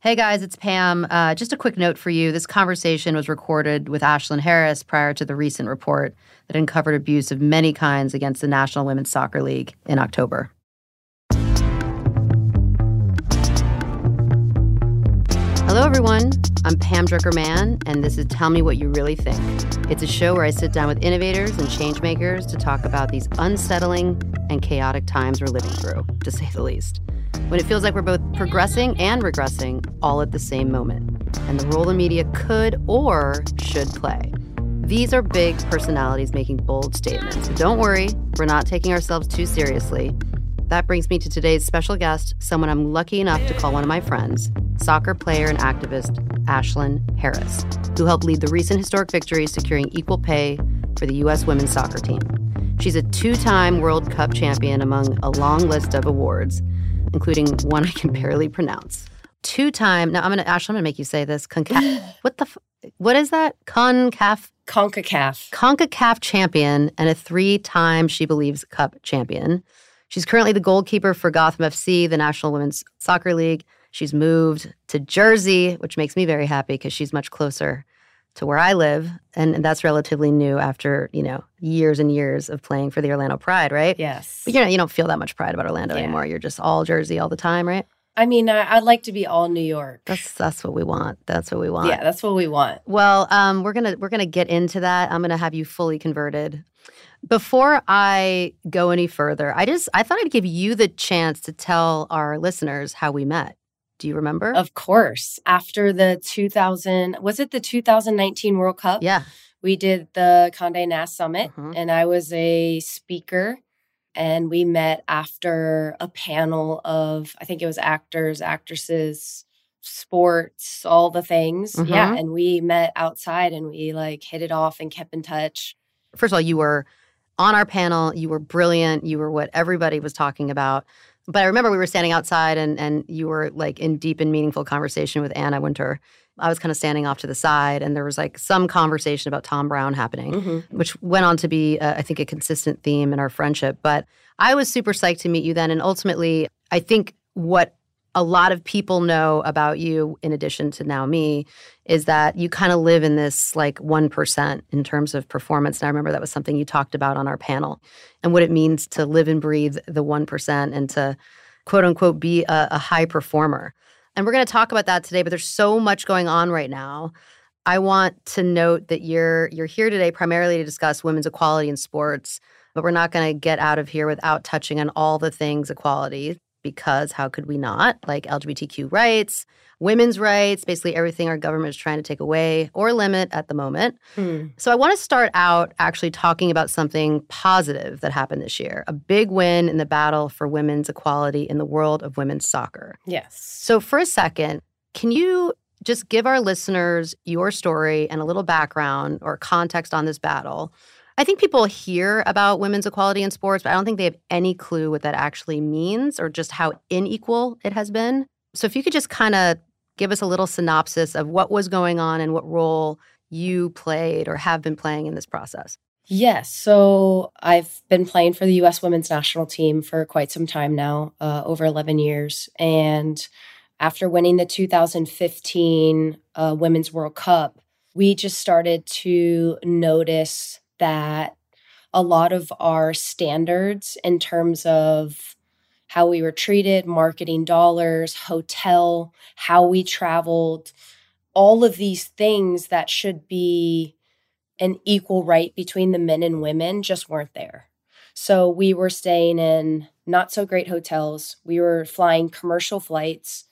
Hey, guys, it's Pam. Just a quick note for you. This conversation was recorded with Ashlyn Harris prior to the recent report that uncovered abuse of many kinds against the National Women's Soccer League in October. Hello, everyone. I'm Pam Druckerman, and this is Tell Me What You Really Think. It's a show where I sit down with innovators and changemakers to talk about these unsettling and chaotic times we're living through, to say the least. When it feels like we're both progressing and regressing all at the same moment, and the role the media could or should play. These are big personalities making bold statements. So don't worry, we're not taking ourselves too seriously. That brings me to today's special guest, someone I'm lucky enough to call one of my friends, soccer player and activist Ashlyn Harris, who helped lead the recent historic victory securing equal pay for the U.S. women's soccer team. She's a two-time World Cup champion among a long list of awards, including one I can barely pronounce. Two-time—now, Ashlyn, I'm going to make you say this. What is that? Concacaf. Concacaf champion and a three-time, she believes, cup champion. She's currently the goalkeeper for Gotham FC, the National Women's Soccer League. She's moved to Jersey, which makes me very happy because she's much closer to where I live. And that's relatively new after, years and years of playing for the Orlando Pride, right? Yes. But you don't feel that much pride about Orlando anymore. You're just all Jersey all the time, right? I mean, I'd like to be all New York. That's what we want. That's what we want. Yeah, that's what we want. Well, we're gonna get into that. I'm gonna have you fully converted. Before I go any further, I thought I'd give you the chance to tell our listeners how we met. Do you remember? Of course. After the 2019 World Cup? Yeah. We did the Condé Nast Summit, and I was a speaker, and we met after a panel of, I think it was actors, actresses, sports, all the things. Mm-hmm. Yeah, and we met outside, and we, hit it off and kept in touch. First of all, you were on our panel. You were brilliant. You were what everybody was talking about. But I remember we were standing outside, and you were, in deep and meaningful conversation with Anna Wintour. I was kind of standing off to the side, and there was, some conversation about Tom Brown happening, which went on to be, I think, a consistent theme in our friendship. But I was super psyched to meet you then. And ultimately, I think what a lot of people know about you, in addition to now me, is that you kind of live in this, 1% in terms of performance. And I remember that was something you talked about on our panel and what it means to live and breathe the 1% and to, quote, unquote, be a high performer. And we're going to talk about that today, but there's so much going on right now. I want to note that you're here today primarily to discuss women's equality in sports, but we're not going to get out of here without touching on all the things equality, because how could we not? LGBTQ rights, women's rights, basically everything our government is trying to take away or limit at the moment. So I want to start out actually talking about something positive that happened this year, a big win in the battle for women's equality in the world of women's soccer. Yes. So for a second, can you just give our listeners your story and a little background or context on this battle? I think people hear about women's equality in sports, but I don't think they have any clue what that actually means or just how unequal it has been. So if you could just kind of give us a little synopsis of what was going on and what role you played or have been playing in this process. Yes. So I've been playing for the U.S. women's national team for quite some time now, over 11 years. And after winning the 2015 Women's World Cup, we just started to notice that a lot of our standards in terms of how we were treated, marketing dollars, hotel, how we traveled, all of these things that should be an equal right between the men and women just weren't there. So we were staying in not so great hotels. We were flying commercial flights.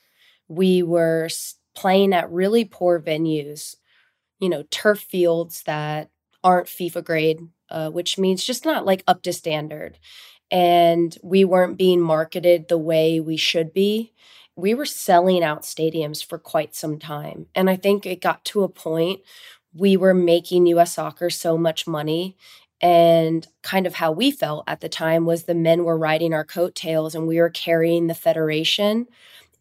We were playing at really poor venues, turf fields that aren't FIFA grade, which means just not up to standard. And we weren't being marketed the way we should be. We were selling out stadiums for quite some time. And I think it got to a point we were making U.S. soccer so much money. And kind of how we felt at the time was the men were riding our coattails and we were carrying the federation.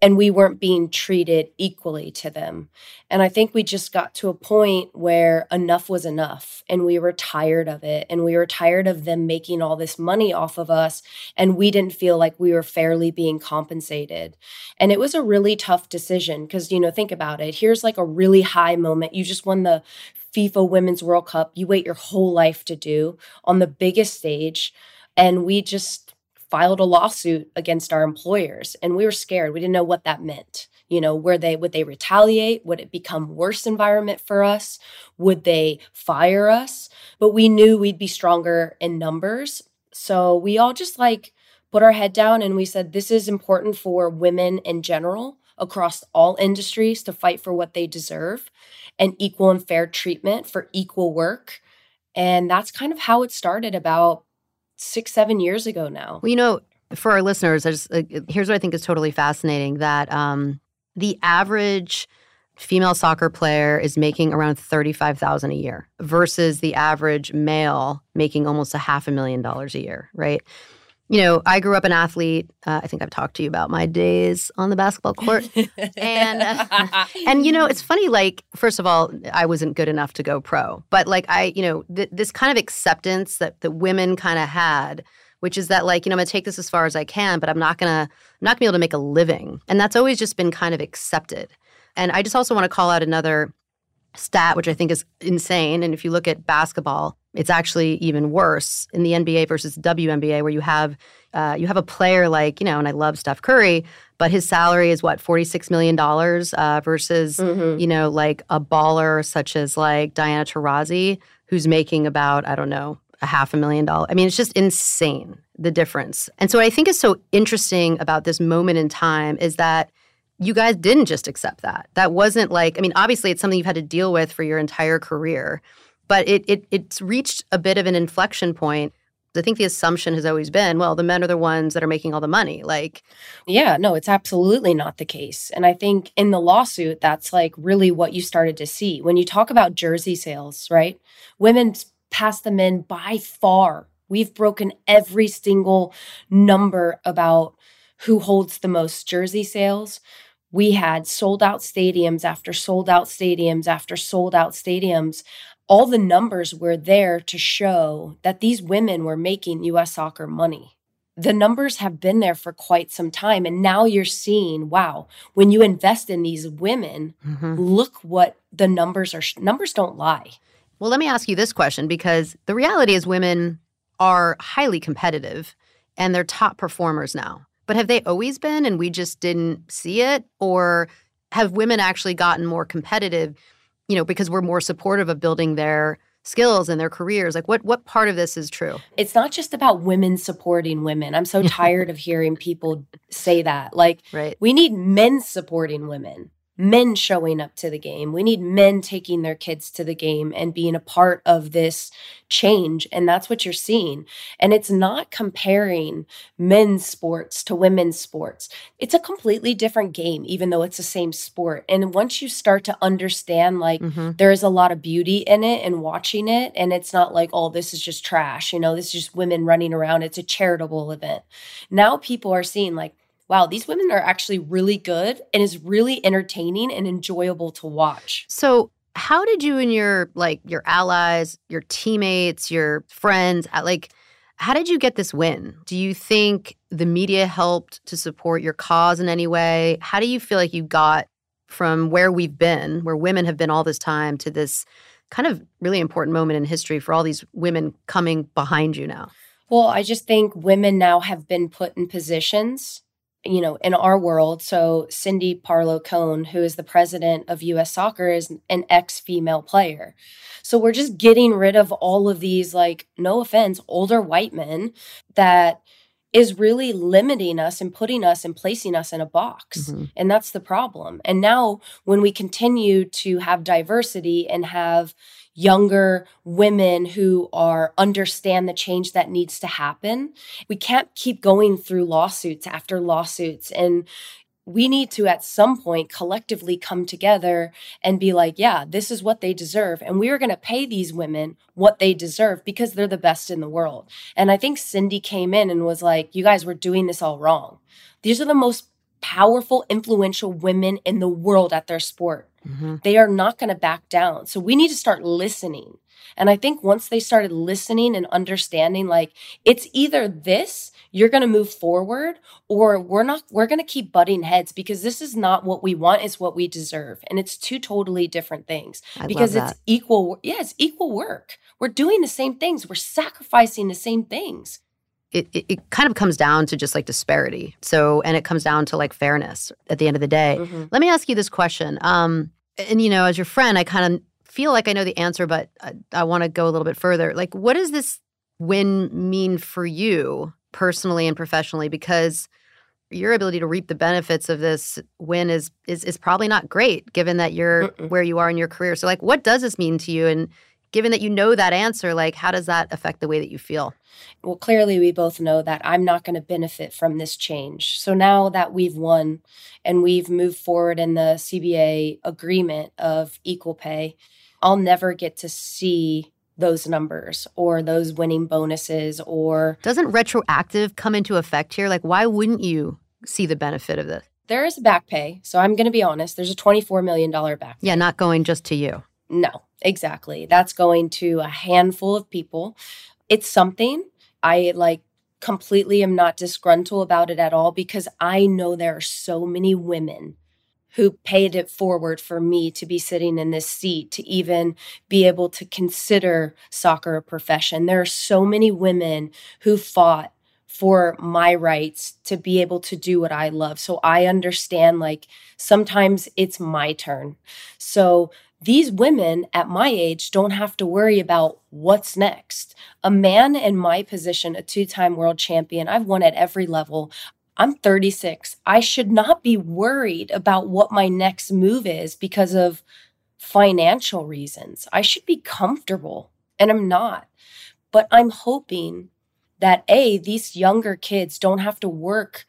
and we weren't being treated equally to them. And I think we just got to a point where enough was enough, and we were tired of it, and we were tired of them making all this money off of us, and we didn't feel like we were fairly being compensated. And it was a really tough decision because, you know, think about it. Here's like a really high moment. You just won the FIFA Women's World Cup. You wait your whole life to do on the biggest stage, and we just filed a lawsuit against our employers, and we were scared. We didn't know what that meant. You know, would they retaliate? Would it become worse environment for us? Would they fire us? But we knew we'd be stronger in numbers. So we all just like put our head down and we said, this is important for women in general across all industries to fight for what they deserve and equal and fair treatment for equal work. And that's kind of how it started about 6-7 years ago now. Well, you know, for our listeners, here's what I think is totally fascinating, that the average female soccer player is making around $35,000 a year versus the average male making almost $500,000 a year, right? You know, I grew up an athlete. I think I've talked to you about my days on the basketball court. And you know, it's funny, like, first of all, I wasn't good enough to go pro. But, like, this kind of acceptance that the women kind of had, which is that, like, you know, I'm going to take this as far as I can, but I'm not going to be able to make a living. And that's always just been kind of accepted. And I just also want to call out another stat, which I think is insane. And if you look at basketball, it's actually even worse in the NBA versus WNBA, where you have a player like, you know, and I love Steph Curry, but his salary is what, $46 million versus, you know, like a baller such as like Diana Taurasi, who's making about, I don't know, $500,000. I mean, it's just insane, the difference. And so what I think is so interesting about this moment in time is that you guys didn't just accept that. That wasn't like, I mean, obviously it's something you've had to deal with for your entire career, but it's reached a bit of an inflection point. I think the assumption has always been, well, the men are the ones that are making all the money. Like, yeah, no, it's absolutely not the case. And I think in the lawsuit, that's like really what you started to see. When you talk about jersey sales, right? Women pass the men by far. We've broken every single number about who holds the most jersey sales. We had sold out stadiums after sold out stadiums after sold out stadiums. All the numbers were there to show that these women were making U.S. soccer money. The numbers have been there for quite some time. And now you're seeing, wow, when you invest in these women, look what the numbers are. Numbers don't lie. Well, let me ask you this question, because the reality is women are highly competitive and they're top performers now. But have they always been and we just didn't see it? Or have women actually gotten more competitive, you know, because we're more supportive of building their skills and their careers? Like, what part of this is true? It's not just about women supporting women. I'm so tired of hearing people say that. Like, we need men supporting women, men showing up to the game. We need men taking their kids to the game and being a part of this change. And that's what you're seeing. And it's not comparing men's sports to women's sports. It's a completely different game, even though it's the same sport. And once you start to understand, like, there is a lot of beauty in it and watching it, and it's not like, oh, this is just trash. You know, this is just women running around. It's a charitable event. Now people are seeing, like, wow, these women are actually really good and is really entertaining and enjoyable to watch. So how did you and your allies, your teammates, your friends, like, how did you get this win? Do you think the media helped to support your cause in any way? How do you feel like you got from where we've been, where women have been all this time, to this kind of really important moment in history for all these women coming behind you now? Well, I just think women now have been put in positions, you know, in our world. So Cindy Parlow Cone, who is the president of U.S. Soccer, is an ex-female player. So we're just getting rid of all of these, like, no offense, older white men that is really limiting us and putting us and placing us in a box. And that's the problem. And now when we continue to have diversity and have younger women who are understand the change that needs to happen, we can't keep going through lawsuits after lawsuits. And we need to, at some point, collectively come together and be like, yeah, this is what they deserve. And we are going to pay these women what they deserve because they're the best in the world. And I think Cindy came in and was like, you guys were doing this all wrong. These are the most powerful, influential women in the world at their sport. Mm-hmm. They are not going to back down. So we need to start listening. And I think once they started listening and understanding, like, it's either this, you're going to move forward, or we're going to keep butting heads, because this is not what we want, it's what we deserve. And it's two totally different things. Because it's equal. Yeah, it's equal work. We're doing the same things. We're sacrificing the same things. It kind of comes down to just like disparity. So, and it comes down to like fairness at the end of the day. Mm-hmm. Let me ask you this question. And, you know, as your friend, I kind of feel like I know the answer, but I want to go a little bit further. Like, what does this win mean for you personally and professionally? Because your ability to reap the benefits of this win is probably not great, given that you're where you are in your career. So, like, what does this mean to you? And given that you know that answer, like, how does that affect the way that you feel? Well, clearly we both know that I'm not going to benefit from this change. So now that we've won and we've moved forward in the CBA agreement of equal pay, I'll never get to see those numbers or those winning bonuses or... Doesn't retroactive come into effect here? Like, why wouldn't you see the benefit of this? There is a back pay. So I'm going to be honest. There's a $24 million back pay. Yeah, not going just to you. No, exactly. That's going to a handful of people. It's something. I completely am not disgruntled about it at all, because I know there are so many women who paid it forward for me to be sitting in this seat, to even be able to consider soccer a profession. There are so many women who fought for my rights to be able to do what I love. So I understand, like, sometimes it's my turn. So these women at my age don't have to worry about what's next. A man in my position, a two-time world champion, I've won at every level. I'm 36. I should not be worried about what my next move is because of financial reasons. I should be comfortable, and I'm not. But I'm hoping that, A, these younger kids don't have to work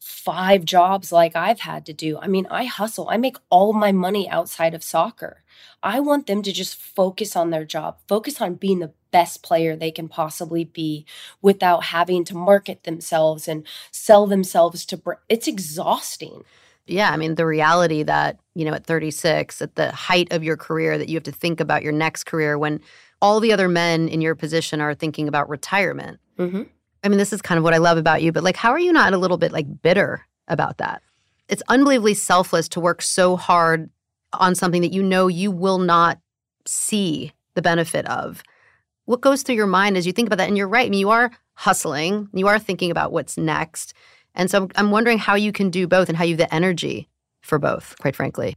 5 jobs like I've had to do. I mean, I hustle. I make all my money outside of soccer. I want them to just focus on their job, focus on being the best player they can possibly be without having to market themselves and sell themselves to it's exhausting. Yeah, I mean, the reality that, you know, at 36, at the height of your career, that you have to think about your next career when all the other men in your position are thinking about retirement. Mm-hmm. I mean, this is kind of what I love about you, but, like, how are you not a little bit, like, bitter about that? It's unbelievably selfless to work so hard on something that you know you will not see the benefit of. What goes through your mind as you think about that? And you're right. I mean, you are hustling. You are thinking about what's next. And so I'm wondering how you can do both and how you have the energy for both, quite frankly.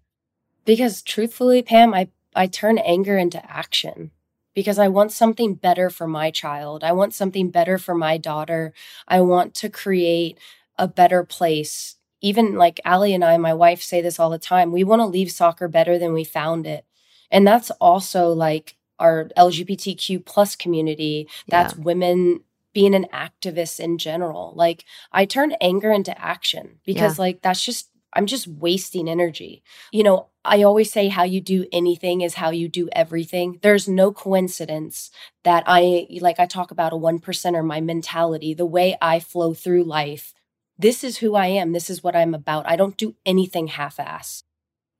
Because truthfully, Pam, I turn anger into action. Because I want something better for my child. I want something better for my daughter. I want to create a better place. Even like Allie and I, my wife, say this all the time. We want to leave soccer better than we found it. And that's also like our LGBTQ plus community. That's women being an activist in general. Like, I turn anger into action because like that's just, I'm just wasting energy. You know, I always say how you do anything is how you do everything. There's no coincidence that I talk about a 1%er, my mentality, the way I flow through life. This is who I am. This is what I'm about. I don't do anything half-ass.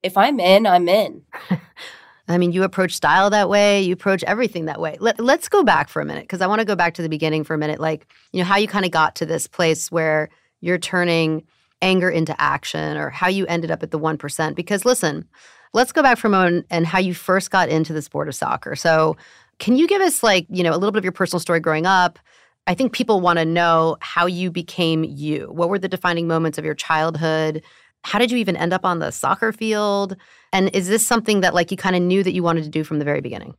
If I'm in, I'm in. I mean, you approach style that way. You approach everything that way. Let's go back for a minute, because I want to go back to the beginning for a minute. Like, you know, how you kind of got to this place where you're turning anger into action, or how you ended up at the 1%. Because listen, let's go back for a moment and how you first got into the sport of soccer. So can you give us, like, you know, a little bit of your personal story growing up? I think people want to know how you became you. What were the defining moments of your childhood? How did you even end up on the soccer field? And is this something that, like, you kind of knew that you wanted to do from the very beginning?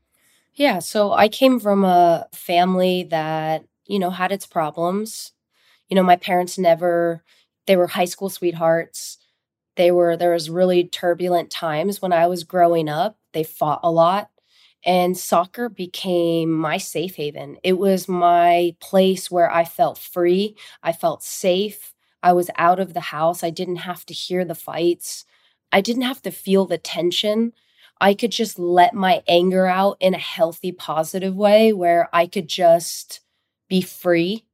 Yeah. So I came from a family that, you know, had its problems. You know, my parents never... They were high school sweethearts. There was really turbulent times when I was growing up. They fought a lot. And soccer became my safe haven. It was my place where I felt free. I felt safe. I was out of the house. I didn't have to hear the fights. I didn't have to feel the tension. I could just let my anger out in a healthy, positive way where I could just be free.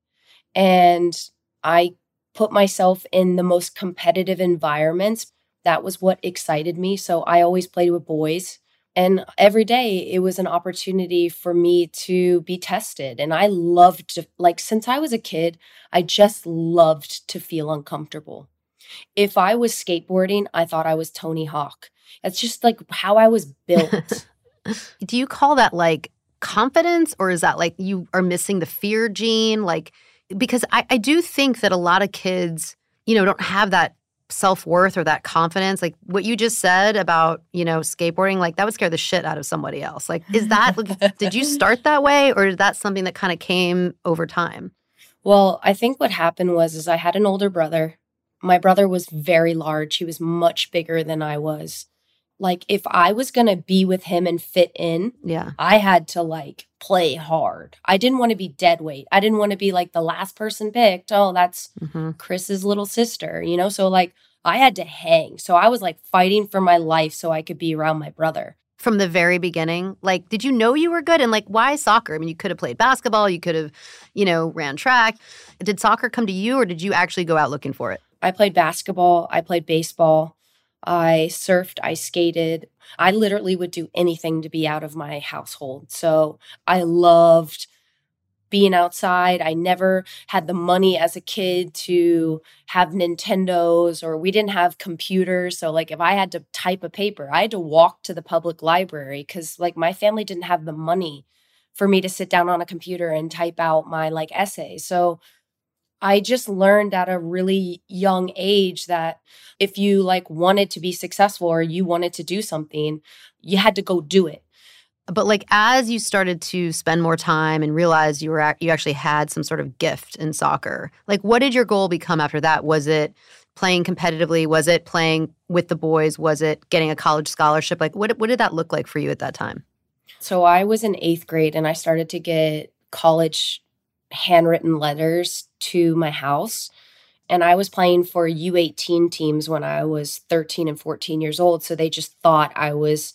And I put myself in the most competitive environments. That was what excited me. So I always played with boys. And every day it was an opportunity for me to be tested. And I loved, since I was a kid, I just loved to feel uncomfortable. If I was skateboarding, I thought I was Tony Hawk. That's just how I was built. Do you call that confidence, or is that you are missing the fear gene? Because I do think that a lot of kids, don't have that self-worth or that confidence. What you just said about, skateboarding, that would scare the shit out of somebody else. Is that, did you start that way, or is that something that kind of came over time? Well, I think what happened was I had an older brother. My brother was very large. He was much bigger than I was. If I was going to be with him and fit in, yeah, I had to, play hard. I didn't want to be dead weight. I didn't want to be, the last person picked. Oh, that's Chris's little sister, So, I had to hang. So I was, fighting for my life so I could be around my brother. From the very beginning? Did you know you were good? And, why soccer? I mean, you could have played basketball. You could have, ran track. Did soccer come to you, or did you actually go out looking for it? I played basketball. I played baseball. I surfed, I skated. I literally would do anything to be out of my household. So I loved being outside. I never had the money as a kid to have Nintendos, or we didn't have computers. So if I had to type a paper, I had to walk to the public library because my family didn't have the money for me to sit down on a computer and type out my essay. So I just learned at a really young age that if you wanted to be successful or you wanted to do something, you had to go do it. But as you started to spend more time and realize you actually had some sort of gift in soccer, what did your goal become after that? Was it playing competitively? Was it playing with the boys? Was it getting a college scholarship? What did that look like for you at that time? So I was in 8th grade and I started to get college handwritten letters to my house. And I was playing for U18 teams when I was 13 and 14 years old. So they just thought I was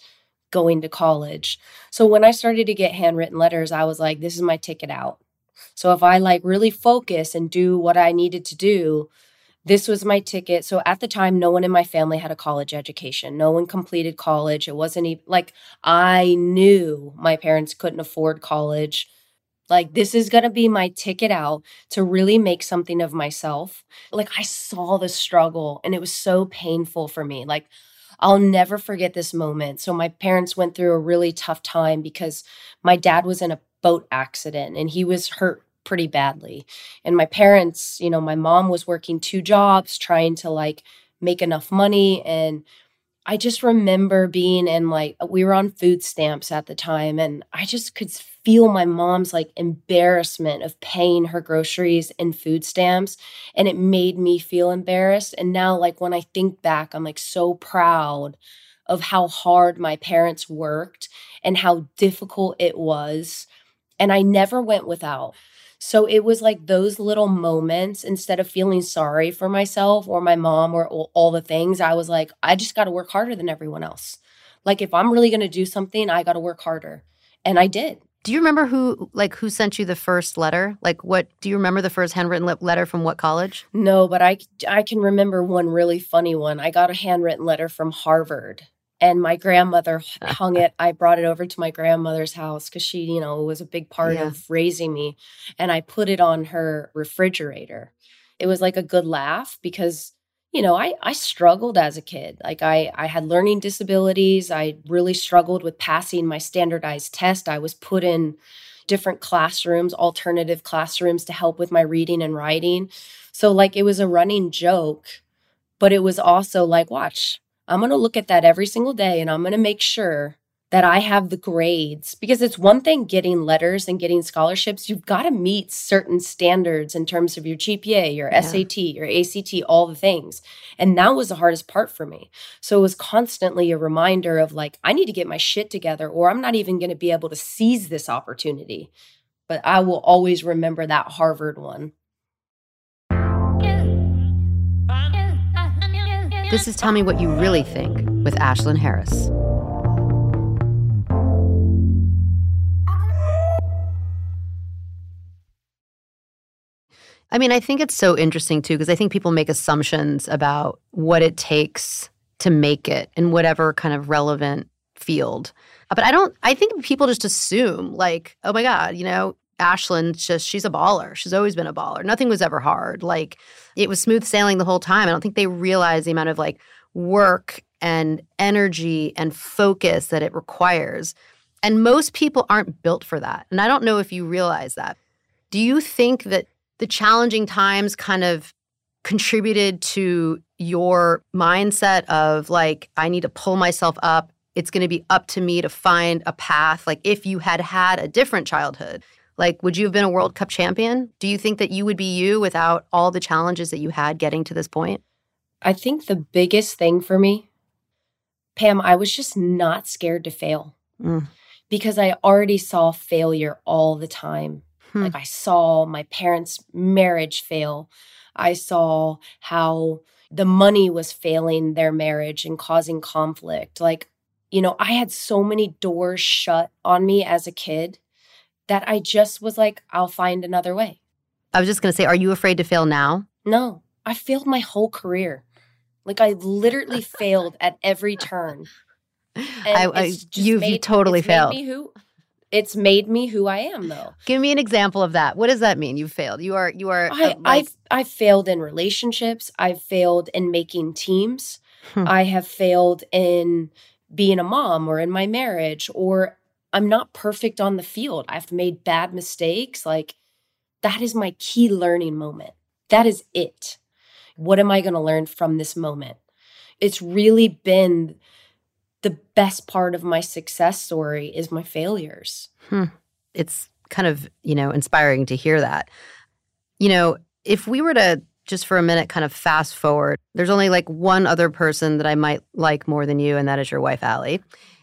going to college. So when I started to get handwritten letters, I was like, this is my ticket out. So if I really focus and do what I needed to do, this was my ticket. So at the time, no one in my family had a college education. No one completed college. It wasn't even I knew my parents couldn't afford college. This is going to be my ticket out to really make something of myself. I saw the struggle and it was so painful for me. I'll never forget this moment. So my parents went through a really tough time because my dad was in a boat accident and he was hurt pretty badly. And my parents, my mom was working 2 jobs trying to make enough money. And I just remember being in we were on food stamps at the time, and I just could feel my mom's embarrassment of paying her groceries and food stamps, and it made me feel embarrassed. And now when I think back, I'm so proud of how hard my parents worked and how difficult it was, and I never went without. So it was those little moments, instead of feeling sorry for myself or my mom or all the things, I was I just got to work harder than everyone else. If I'm really going to do something, I got to work harder. And I did. Do you remember who sent you the first letter? Do you remember the first handwritten letter from what college? No, but I can remember one really funny one. I got a handwritten letter from Harvard. And my grandmother hung it. I brought it over to my grandmother's house because she, was a big part of raising me. And I put it on her refrigerator. It was a good laugh because, I struggled as a kid. I had learning disabilities. I really struggled with passing my standardized test. I was put in different classrooms, alternative classrooms to help with my reading and writing. So it was a running joke, but it was also watch. I'm going to look at that every single day and I'm going to make sure that I have the grades, because it's one thing getting letters and getting scholarships. You've got to meet certain standards in terms of your GPA, your SAT, your ACT, all the things. And that was the hardest part for me. So it was constantly a reminder of I need to get my shit together or I'm not even going to be able to seize this opportunity. But I will always remember that Harvard one. This is Tell Me What You Really Think with Ashlyn Harris. I mean, I think it's so interesting, too, because I think people make assumptions about what it takes to make it in whatever kind of relevant field. But I think people just assume, like, oh, my God, you know, Ashlyn, she's a baller. She's always been a baller. Nothing was ever hard. Like, it was smooth sailing the whole time. I don't think they realize the amount of, like, work and energy and focus that it requires. And most people aren't built for that. And I don't know if you realize that. Do you think that the challenging times kind of contributed to your mindset of, like, I need to pull myself up. It's going to be up to me to find a path. Like, if you had had a different childhood, like, would you have been a World Cup champion? Do you think that you would be you without all the challenges that you had getting to this point? I think the biggest thing for me, Pam, I was just not scared to fail because I already saw failure all the time. Like, I saw my parents' marriage fail. I saw how the money was failing their marriage and causing conflict. Like, you know, I had so many doors shut on me as a kid that I just was like, I'll find another way. I was just going to say, are you afraid to fail now? No, I failed my whole career. Like, I literally failed at every turn. And it's made me who I am, though. Give me an example of that. What does that mean? You failed. You are. I failed in relationships. I've failed in making teams. I have failed in being a mom or in my marriage, or I'm not perfect on the field. I've made bad mistakes. Like, that is my key learning moment. That is it. What am I going to learn from this moment? It's really been the best part of my success story is my failures. It's kind of, you know, inspiring to hear that. You know, if we were to just for a minute kind of fast forward, there's only like one other person that I might like more than you, and that is your wife, Allie.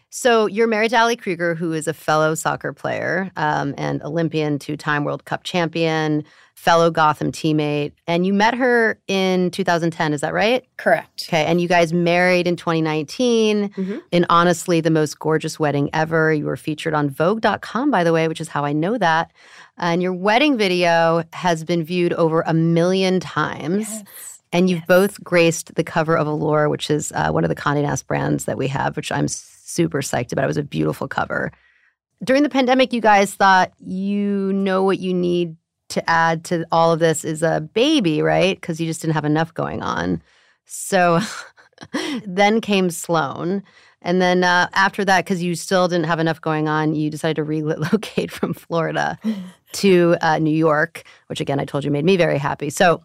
So you're married to Allie Krieger, who is a fellow soccer player and Olympian, two-time World Cup champion, fellow Gotham teammate. And you met her in 2010, is that right? Correct. Okay, and you guys married in 2019 in honestly the most gorgeous wedding ever. You were featured on Vogue.com, by the way, which is how I know that. And your wedding video has been viewed over 1 million times. Yes. And you've both graced the cover of Allure, which is one of the Condé Nast brands that we have, which I'm super psyched about. It was a beautiful cover. During the pandemic, you guys thought, you know what you need to add to all of this is a baby, right? Because you just didn't have enough going on. So then came Sloan. And then after that, because you still didn't have enough going on, you decided to relocate from Florida to New York, which, again, I told you made me very happy. So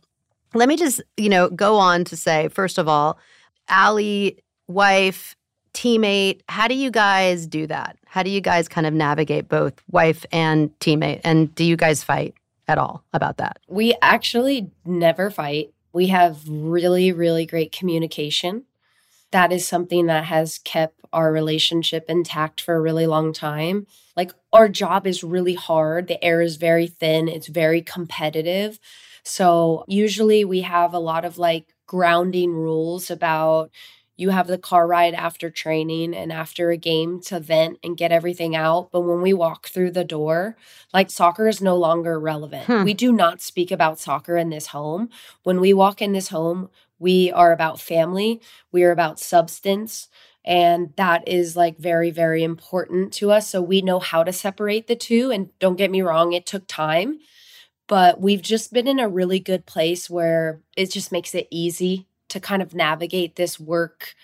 let me just, you know, go on to say, first of all, Allie, wife, teammate, how do you guys do that? How do you guys kind of navigate both wife and teammate? And do you guys fight at all about that? We actually never fight. We have really, really great communication. That is something that has kept our relationship intact for a really long time. Like, our job is really hard. The air is very thin. It's very competitive. So usually we have a lot of like grounding rules about you have the car ride after training and after a game to vent and get everything out. But when we walk through the door, like, soccer is no longer relevant. We do not speak about soccer in this home. When we walk in this home, we are about family. We are about substance. And that is like very, very important to us. So we know how to separate the two. And don't get me wrong, it took time. But we've just been in a really good place where it just makes it easy to kind of navigate this work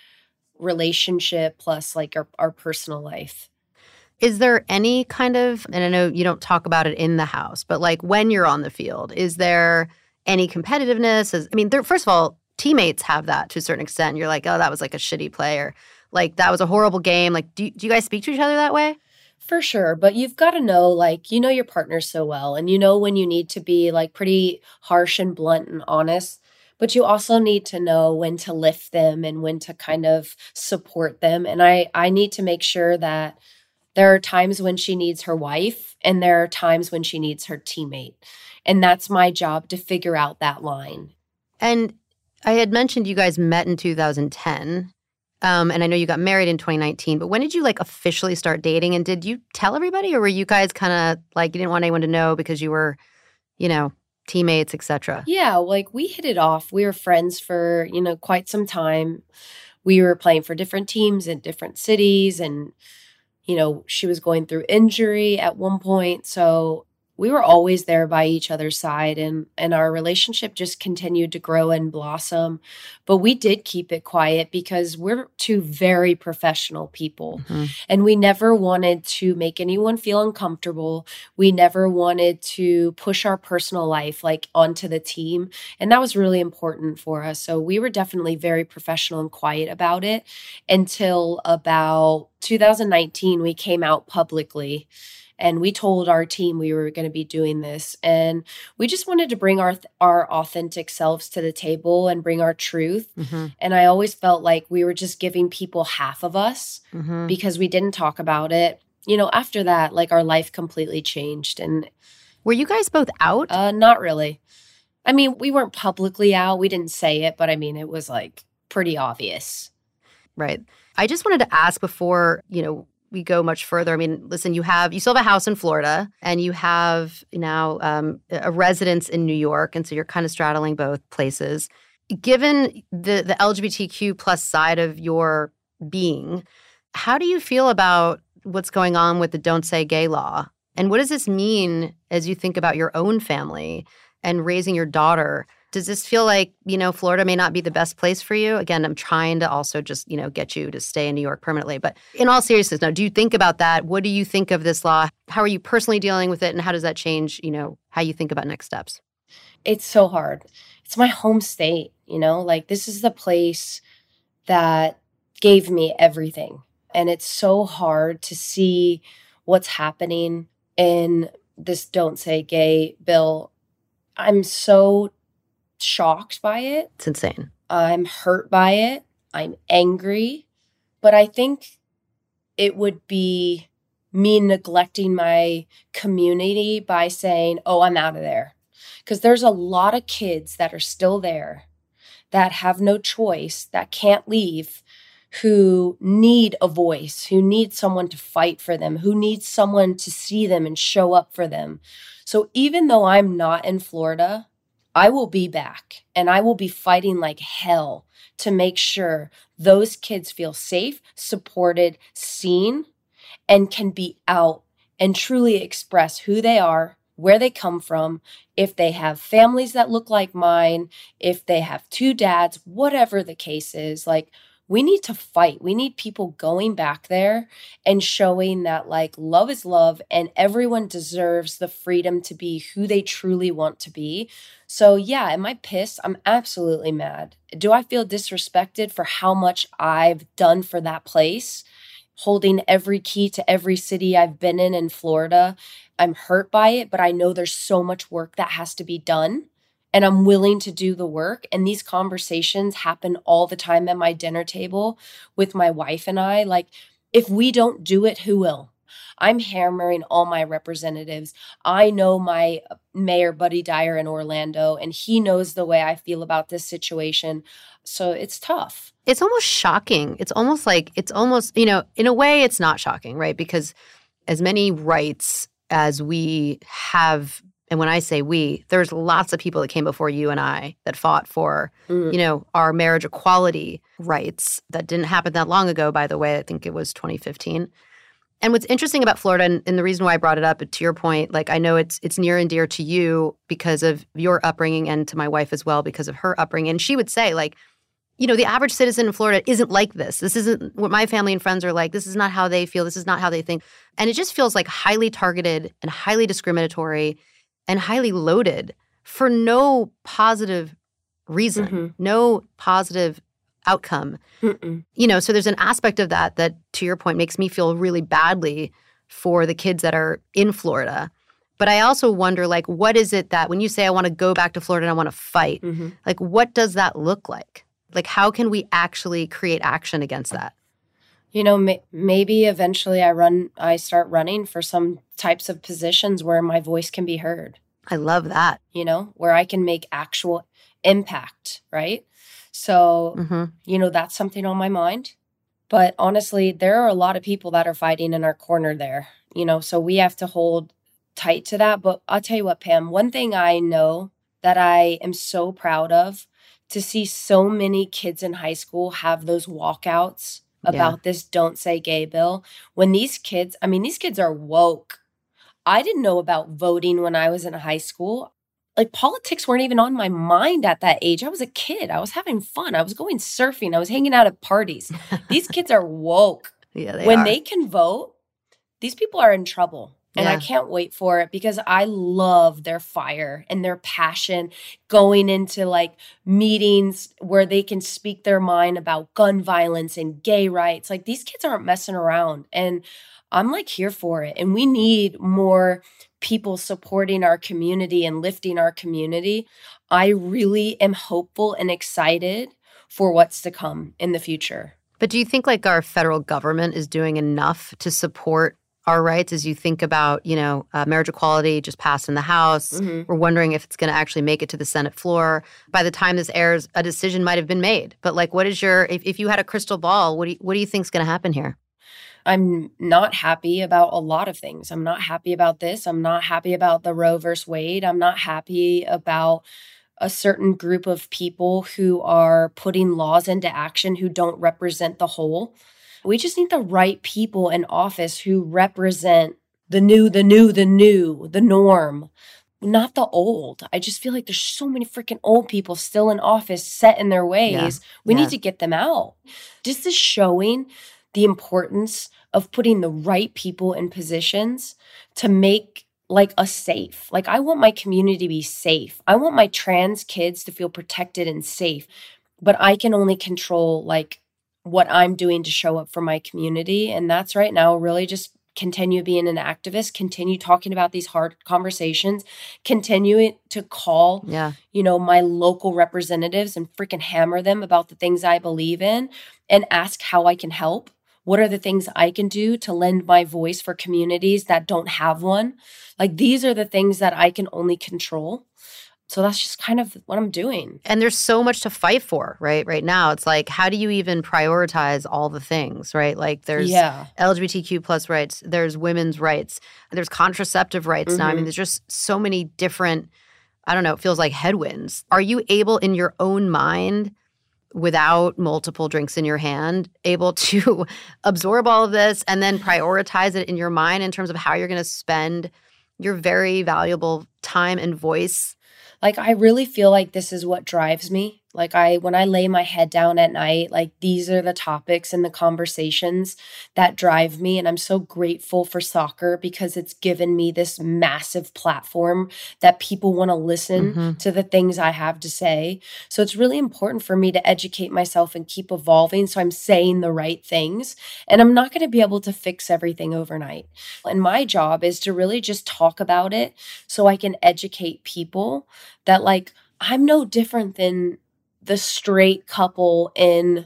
relationship plus like our personal life. Is there any kind of, and I know you don't talk about it in the house, but like when you're on the field, is there any competitiveness? I mean, first of all, teammates have that to a certain extent. You're like, oh, that was like a shitty play, or like that was a horrible game. Like, do you guys speak to each other that way? For sure. But you've got to know, like, you know your partner so well, and you know when you need to be like pretty harsh and blunt and honest, but you also need to know when to lift them and when to kind of support them. And I need to make sure that there are times when she needs her wife and there are times when she needs her teammate. And that's my job to figure out that line. And I had mentioned you guys met in 2010. And I know you got married in 2019, but when did you like officially start dating? And did you tell everybody, or were you guys kind of like you didn't want anyone to know because you were, you know, teammates, etc.? Yeah, like we hit it off. We were friends for, you know, quite some time. We were playing for different teams in different cities, and, you know, she was going through injury at one point. So we were always there by each other's side, and our relationship just continued to grow and blossom. But we did keep it quiet because we're two very professional people, mm-hmm. and we never wanted to make anyone feel uncomfortable. We never wanted to push our personal life like onto the team, and that was really important for us. So we were definitely very professional and quiet about it until about 2019. We came out publicly. And we told our team we were going to be doing this. And we just wanted to bring our authentic selves to the table and bring our truth. Mm-hmm. And I always felt like we were just giving people half of us mm-hmm. because we didn't talk about it. You know, after that, like our life completely changed. And were you guys both out? Not really. I mean, we weren't publicly out. We didn't say it, but I mean, it was like pretty obvious. Right. I just wanted to ask before, you know, we go much further. I mean, listen, you still have a house in Florida, and you have now a residence in New York, and so you're kind of straddling both places. Given the LGBTQ plus side of your being, how do you feel about what's going on with the Don't Say Gay law? And what does this mean as you think about your own family and raising your daughter? Does this feel like, you know, Florida may not be the best place for you? Again, I'm trying to also just, you know, get you to stay in New York permanently. But in all seriousness, now, do you think about that? What do you think of this law? How are you personally dealing with it? And how does that change, you know, how you think about next steps? It's so hard. It's my home state, you know? Like, this is the place that gave me everything. And it's so hard to see what's happening in this Don't Say Gay bill. I'm so shocked by it. It's insane. I'm hurt by it. I'm angry. But I think it would be me neglecting my community by saying, oh, I'm out of there. Because there's a lot of kids that are still there that have no choice, that can't leave, who need a voice, who need someone to fight for them, who needs someone to see them and show up for them. So even though I'm not in Florida, I will be back, and I will be fighting like hell to make sure those kids feel safe, supported, seen, and can be out and truly express who they are, where they come from, if they have families that look like mine, if they have two dads, whatever the case is. Like, we need to fight. We need people going back there and showing that, like, love is love, and everyone deserves the freedom to be who they truly want to be. So yeah, am I pissed? I'm absolutely mad. Do I feel disrespected for how much I've done for that place? Holding every key to every city I've been in Florida. I'm hurt by it, but I know there's so much work that has to be done. And I'm willing to do the work. And these conversations happen all the time at my dinner table with my wife and I. Like, if we don't do it, who will? I'm hammering all my representatives. I know my mayor, Buddy Dyer in Orlando, and he knows the way I feel about this situation. So it's tough. It's almost shocking. It's almost, you know, in a way it's not shocking, right? Because as many rights as we have, and when I say we, there's lots of people that came before you and I that fought for, you know, our marriage equality rights. That didn't happen that long ago, by the way. I think it was 2015. And what's interesting about Florida, and the reason why I brought it up, to your point, like, I know it's near and dear to you because of your upbringing, and to my wife as well because of her upbringing. And she would say, like, you know, the average citizen in Florida isn't like this. This isn't what my family and friends are like. This is not how they feel. This is not how they think. And it just feels like highly targeted and highly discriminatory and highly loaded for no positive reason, no positive outcome. You know, so there's an aspect of that, to your point, makes me feel really badly for the kids that are in Florida. But I also wonder, like, what is it that when you say I want to go back to Florida and I want to fight, like, what does that look like? Like, how can we actually create action against that? You know, maybe eventually I start running for some types of positions where my voice can be heard. I love that. You know, where I can make actual impact, right? So, you know, that's something on my mind. But honestly, there are a lot of people that are fighting in our corner there, you know, so we have to hold tight to that. But I'll tell you what, Pam, one thing I know that I am so proud of, to see so many kids in high school have those walkouts about this Don't Say Gay bill. When these kids, I mean, these kids are woke. I didn't know about voting when I was in high school. Like, politics weren't even on my mind at that age. I was a kid. I was having fun. I was going surfing. I was hanging out at parties. These kids are woke. Yeah, they are. When they can vote, these people are in trouble. And I can't wait for it, because I love their fire and their passion going into like meetings where they can speak their mind about gun violence and gay rights. Like, these kids aren't messing around, and I'm like here for it. And we need more people supporting our community and lifting our community. I really am hopeful and excited for what's to come in the future. But do you think like our federal government is doing enough to support our rights, as you think about, you know, marriage equality just passed in the House? Mm-hmm. We're wondering if it's going to actually make it to the Senate floor. By the time this airs, a decision might have been made. But like, what is your, if you had a crystal ball, what do you think is going to happen here? I'm not happy about a lot of things. I'm not happy about this. I'm not happy about the Roe versus Wade. I'm not happy about a certain group of people who are putting laws into action who don't represent the whole. We just need the right people in office who represent the new, the norm, not the old. I just feel like there's so many freaking old people still in office, set in their ways. Yeah. We need to get them out. This is showing the importance of putting the right people in positions to make like us safe. Like, I want my community to be safe. I want my trans kids to feel protected and safe, but I can only control like what I'm doing to show up for my community. And that's right now, really just continue being an activist, continue talking about these hard conversations, continue to call, you know, my local representatives and freaking hammer them about the things I believe in, and ask how I can help. What are the things I can do to lend my voice for communities that don't have one? Like, these are the things that I can only control. So that's just kind of what I'm doing. And there's so much to fight for, right? Right now, it's like, how do you even prioritize all the things, right? Like, there's LGBTQ plus rights, there's women's rights, there's contraceptive rights now. I mean, there's just so many different, I don't know, it feels like headwinds. Are you able in your own mind, without multiple drinks in your hand, able to absorb all of this and then prioritize it in your mind in terms of how you're going to spend your very valuable time and voice? Like, I really feel like this is what drives me. Like, when I lay my head down at night, like, these are the topics and the conversations that drive me. And I'm so grateful for soccer, because it's given me this massive platform that people want to listen to the things I have to say. So it's really important for me to educate myself and keep evolving, so I'm saying the right things. And I'm not going to be able to fix everything overnight. And my job is to really just talk about it so I can educate people that, like, I'm no different than the straight couple in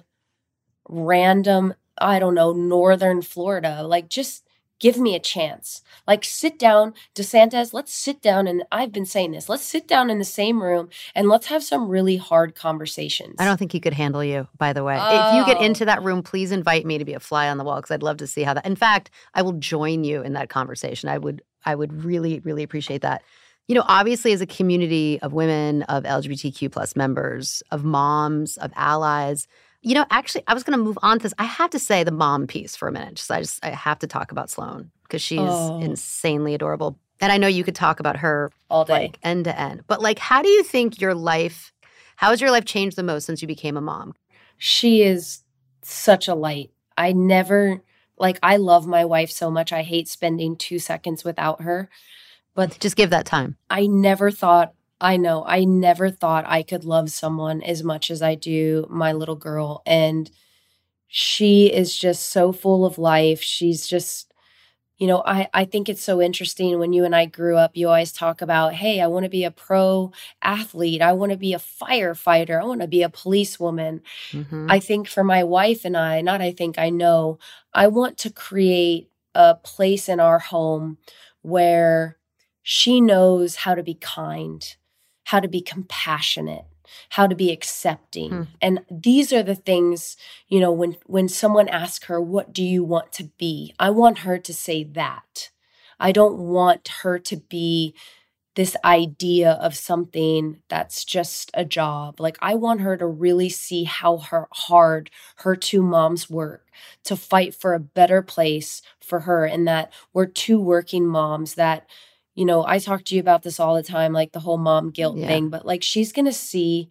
random, I don't know, northern Florida. Like, just give me a chance. Like, sit down, DeSantis, let's sit down. And I've been saying this, let's sit down in the same room and let's have some really hard conversations. I don't think he could handle you, by the way. Oh. If you get into that room, please invite me to be a fly on the wall, because I'd love to see how that, in fact, I will join you in that conversation. I would really, really appreciate that. You know, obviously, as a community of women, of LGBTQ plus members, of moms, of allies, you know, actually, I was going to move on to this. I have to say the mom piece for a minute. I have to talk about Sloan, because she's insanely adorable. And I know you could talk about her all day, like, end to end. But like, how do you think how has your life changed the most since you became a mom? She is such a light. I love my wife so much. I hate spending 2 seconds without her. But just give that time. I never thought I could love someone as much as I do my little girl. And she is just so full of life. She's just, you know, I think it's so interesting. When you and I grew up, you always talk about, hey, I want to be a pro athlete. I want to be a firefighter. I want to be a policewoman. I think for my wife and I, I want to create a place in our home where she knows how to be kind, how to be compassionate, how to be accepting. And these are the things, you know, when someone asks her, what do you want to be? I want her to say that. I don't want her to be this idea of something that's just a job. Like, I want her to really see how hard her two moms work to fight for a better place for her, and that we're two working moms that, you know, I talk to you about this all the time, like the whole mom guilt thing, but like, she's going to see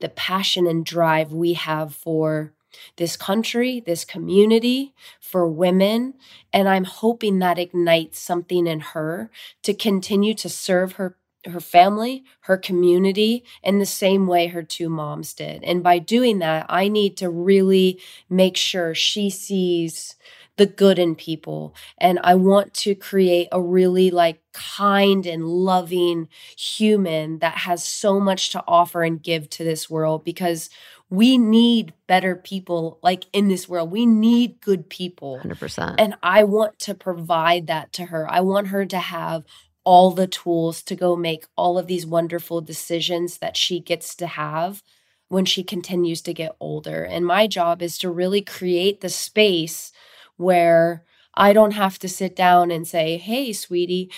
the passion and drive we have for this country, this community, for women. And I'm hoping that ignites something in her to continue to serve her family, her community, in the same way her two moms did. And by doing that, I need to really make sure she sees the good in people. And I want to create a really like kind and loving human that has so much to offer and give to this world, because we need better people like in this world. We need good people. 100%. And I want to provide that to her. I want her to have all the tools to go make all of these wonderful decisions that she gets to have when she continues to get older. And my job is to really create the space where I don't have to sit down and say, hey, sweetie,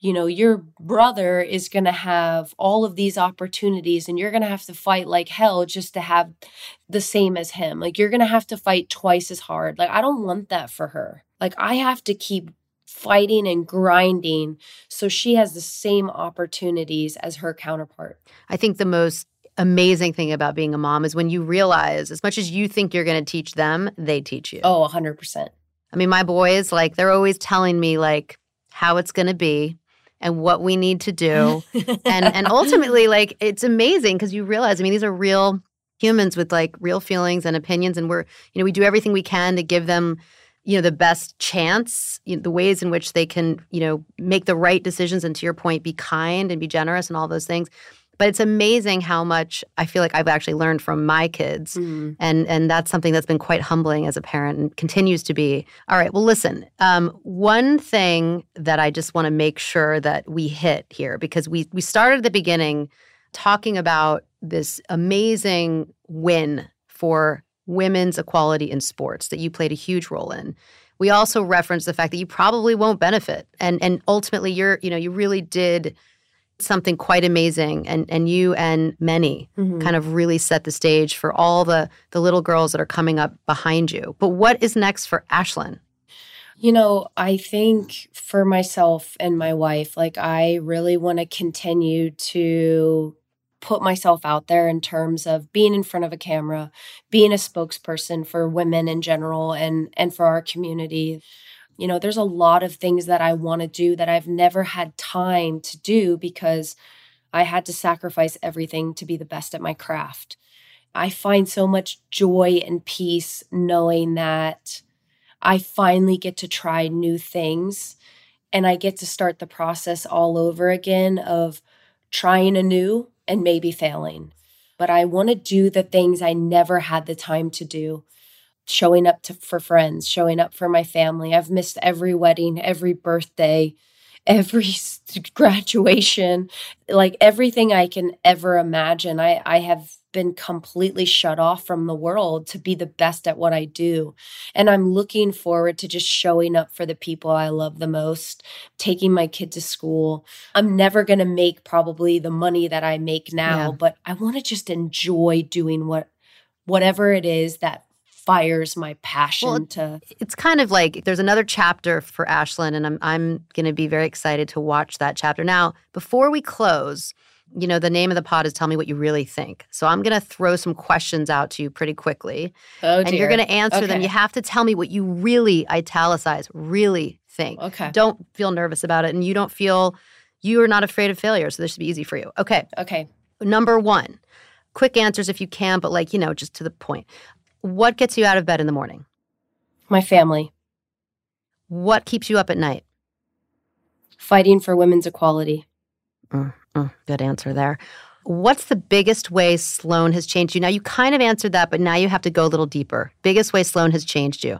you know, your brother is going to have all of these opportunities and you're going to have to fight like hell just to have the same as him. Like, you're going to have to fight twice as hard. Like, I don't want that for her. Like, I have to keep fighting and grinding so she has the same opportunities as her counterpart. I think the most amazing thing about being a mom is when you realize as much as you think you're going to teach them, they teach you. Oh, 100%. I mean, my boys, like, they're always telling me, like, how it's going to be and what we need to do. and ultimately, like, it's amazing because you realize, I mean, these are real humans with, like, real feelings and opinions. And we're, you know, we do everything we can to give them, you know, the best chance, you know, the ways in which they can, you know, make the right decisions and, to your point, be kind and be generous and all those things. But it's amazing how much I feel like I've actually learned from my kids. Mm. And that's something that's been quite humbling as a parent and continues to be. All right. Well, listen, one thing that I just want to make sure that we hit here, because we started at the beginning talking about this amazing win for women's equality in sports that you played a huge role in. We also referenced the fact that you probably won't benefit. And ultimately, you really did something quite amazing, and you and many kind of really set the stage for all the little girls that are coming up behind you. But what is next for Ashlyn? You know, I think for myself and my wife, like, I really want to continue to put myself out there in terms of being in front of a camera, being a spokesperson for women in general and for our community. You know, there's a lot of things that I want to do that I've never had time to do because I had to sacrifice everything to be the best at my craft. I find so much joy and peace knowing that I finally get to try new things and I get to start the process all over again of trying anew and maybe failing. But I want to do the things I never had the time to do. Showing up for friends, showing up for my family. I've missed every wedding, every birthday, every graduation, like everything I can ever imagine. I have been completely shut off from the world to be the best at what I do. And I'm looking forward to just showing up for the people I love the most, taking my kid to school. I'm never going to make probably the money that I make now, but I want to just enjoy doing whatever it is that fires my passion to. It's kind of like there's another chapter for Ashlyn, and I'm going to be very excited to watch that chapter. Now, before we close, you know, the name of the pod is Tell Me What You Really Think. So I'm going to throw some questions out to you pretty quickly. Oh, dear. And you're going to answer them. You have to tell me what you really, italicize, really think. Okay. Don't feel nervous about it, and you are not afraid of failure, so this should be easy for you. Okay. Number one, quick answers if you can, but like, you know, just to the point. What gets you out of bed in the morning? My family. What keeps you up at night? Fighting for women's equality. Good answer there. What's the biggest way Sloan has changed you? Now, you kind of answered that, but now you have to go a little deeper. Biggest way Sloan has changed you?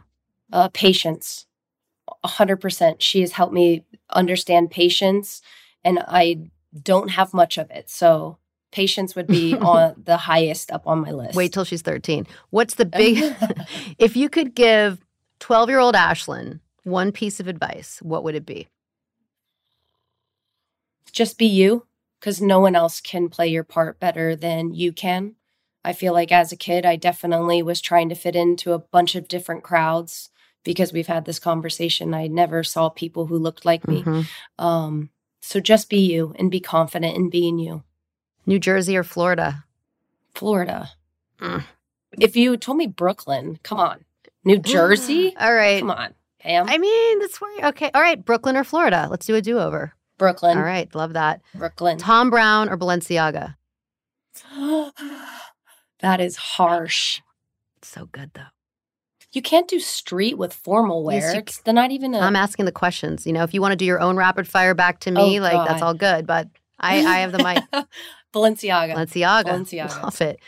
Patience. 100%. She has helped me understand patience, and I don't have much of it, so patience would be on the highest up on my list. Wait till she's 13. What's the big – if you could give 12-year-old Ashlyn one piece of advice, what would it be? just be you, because no one else can play your part better than you can. I feel like as a kid, I definitely was trying to fit into a bunch of different crowds because we've had this conversation. I never saw people who looked like me. So just be you and be confident in being you. New Jersey or Florida? Florida. Mm. If you told me Brooklyn, come on. New Jersey? All right. Come on, Pam. I mean, that's where, okay. All right, Brooklyn or Florida? Let's do a do-over. Brooklyn. All right, love that. Brooklyn. Tom Brown or Balenciaga? That is harsh. It's so good, though. You can't do street with formal wear. Yes, they're not even I'm asking the questions. You know, if you want to do your own rapid fire back to me, that's all good. But I have the mic. Balenciaga. Love it.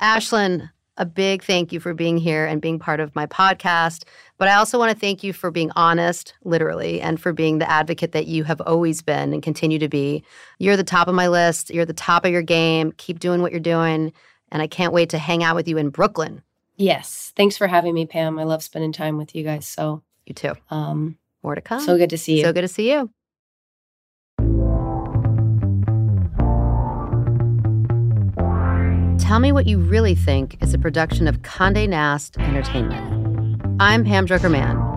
Ashlyn, a big thank you for being here and being part of my podcast. But I also want to thank you for being honest, literally, and for being the advocate that you have always been and continue to be. You're the top of my list. You're the top of your game. Keep doing what you're doing. And I can't wait to hang out with you in Brooklyn. Yes. Thanks for having me, Pam. I love spending time with you guys. So you too. More to come. So good to see you. So good to see you. Tell Me What You Really Think is a production of Condé Nast Entertainment. I'm Pam Druckerman.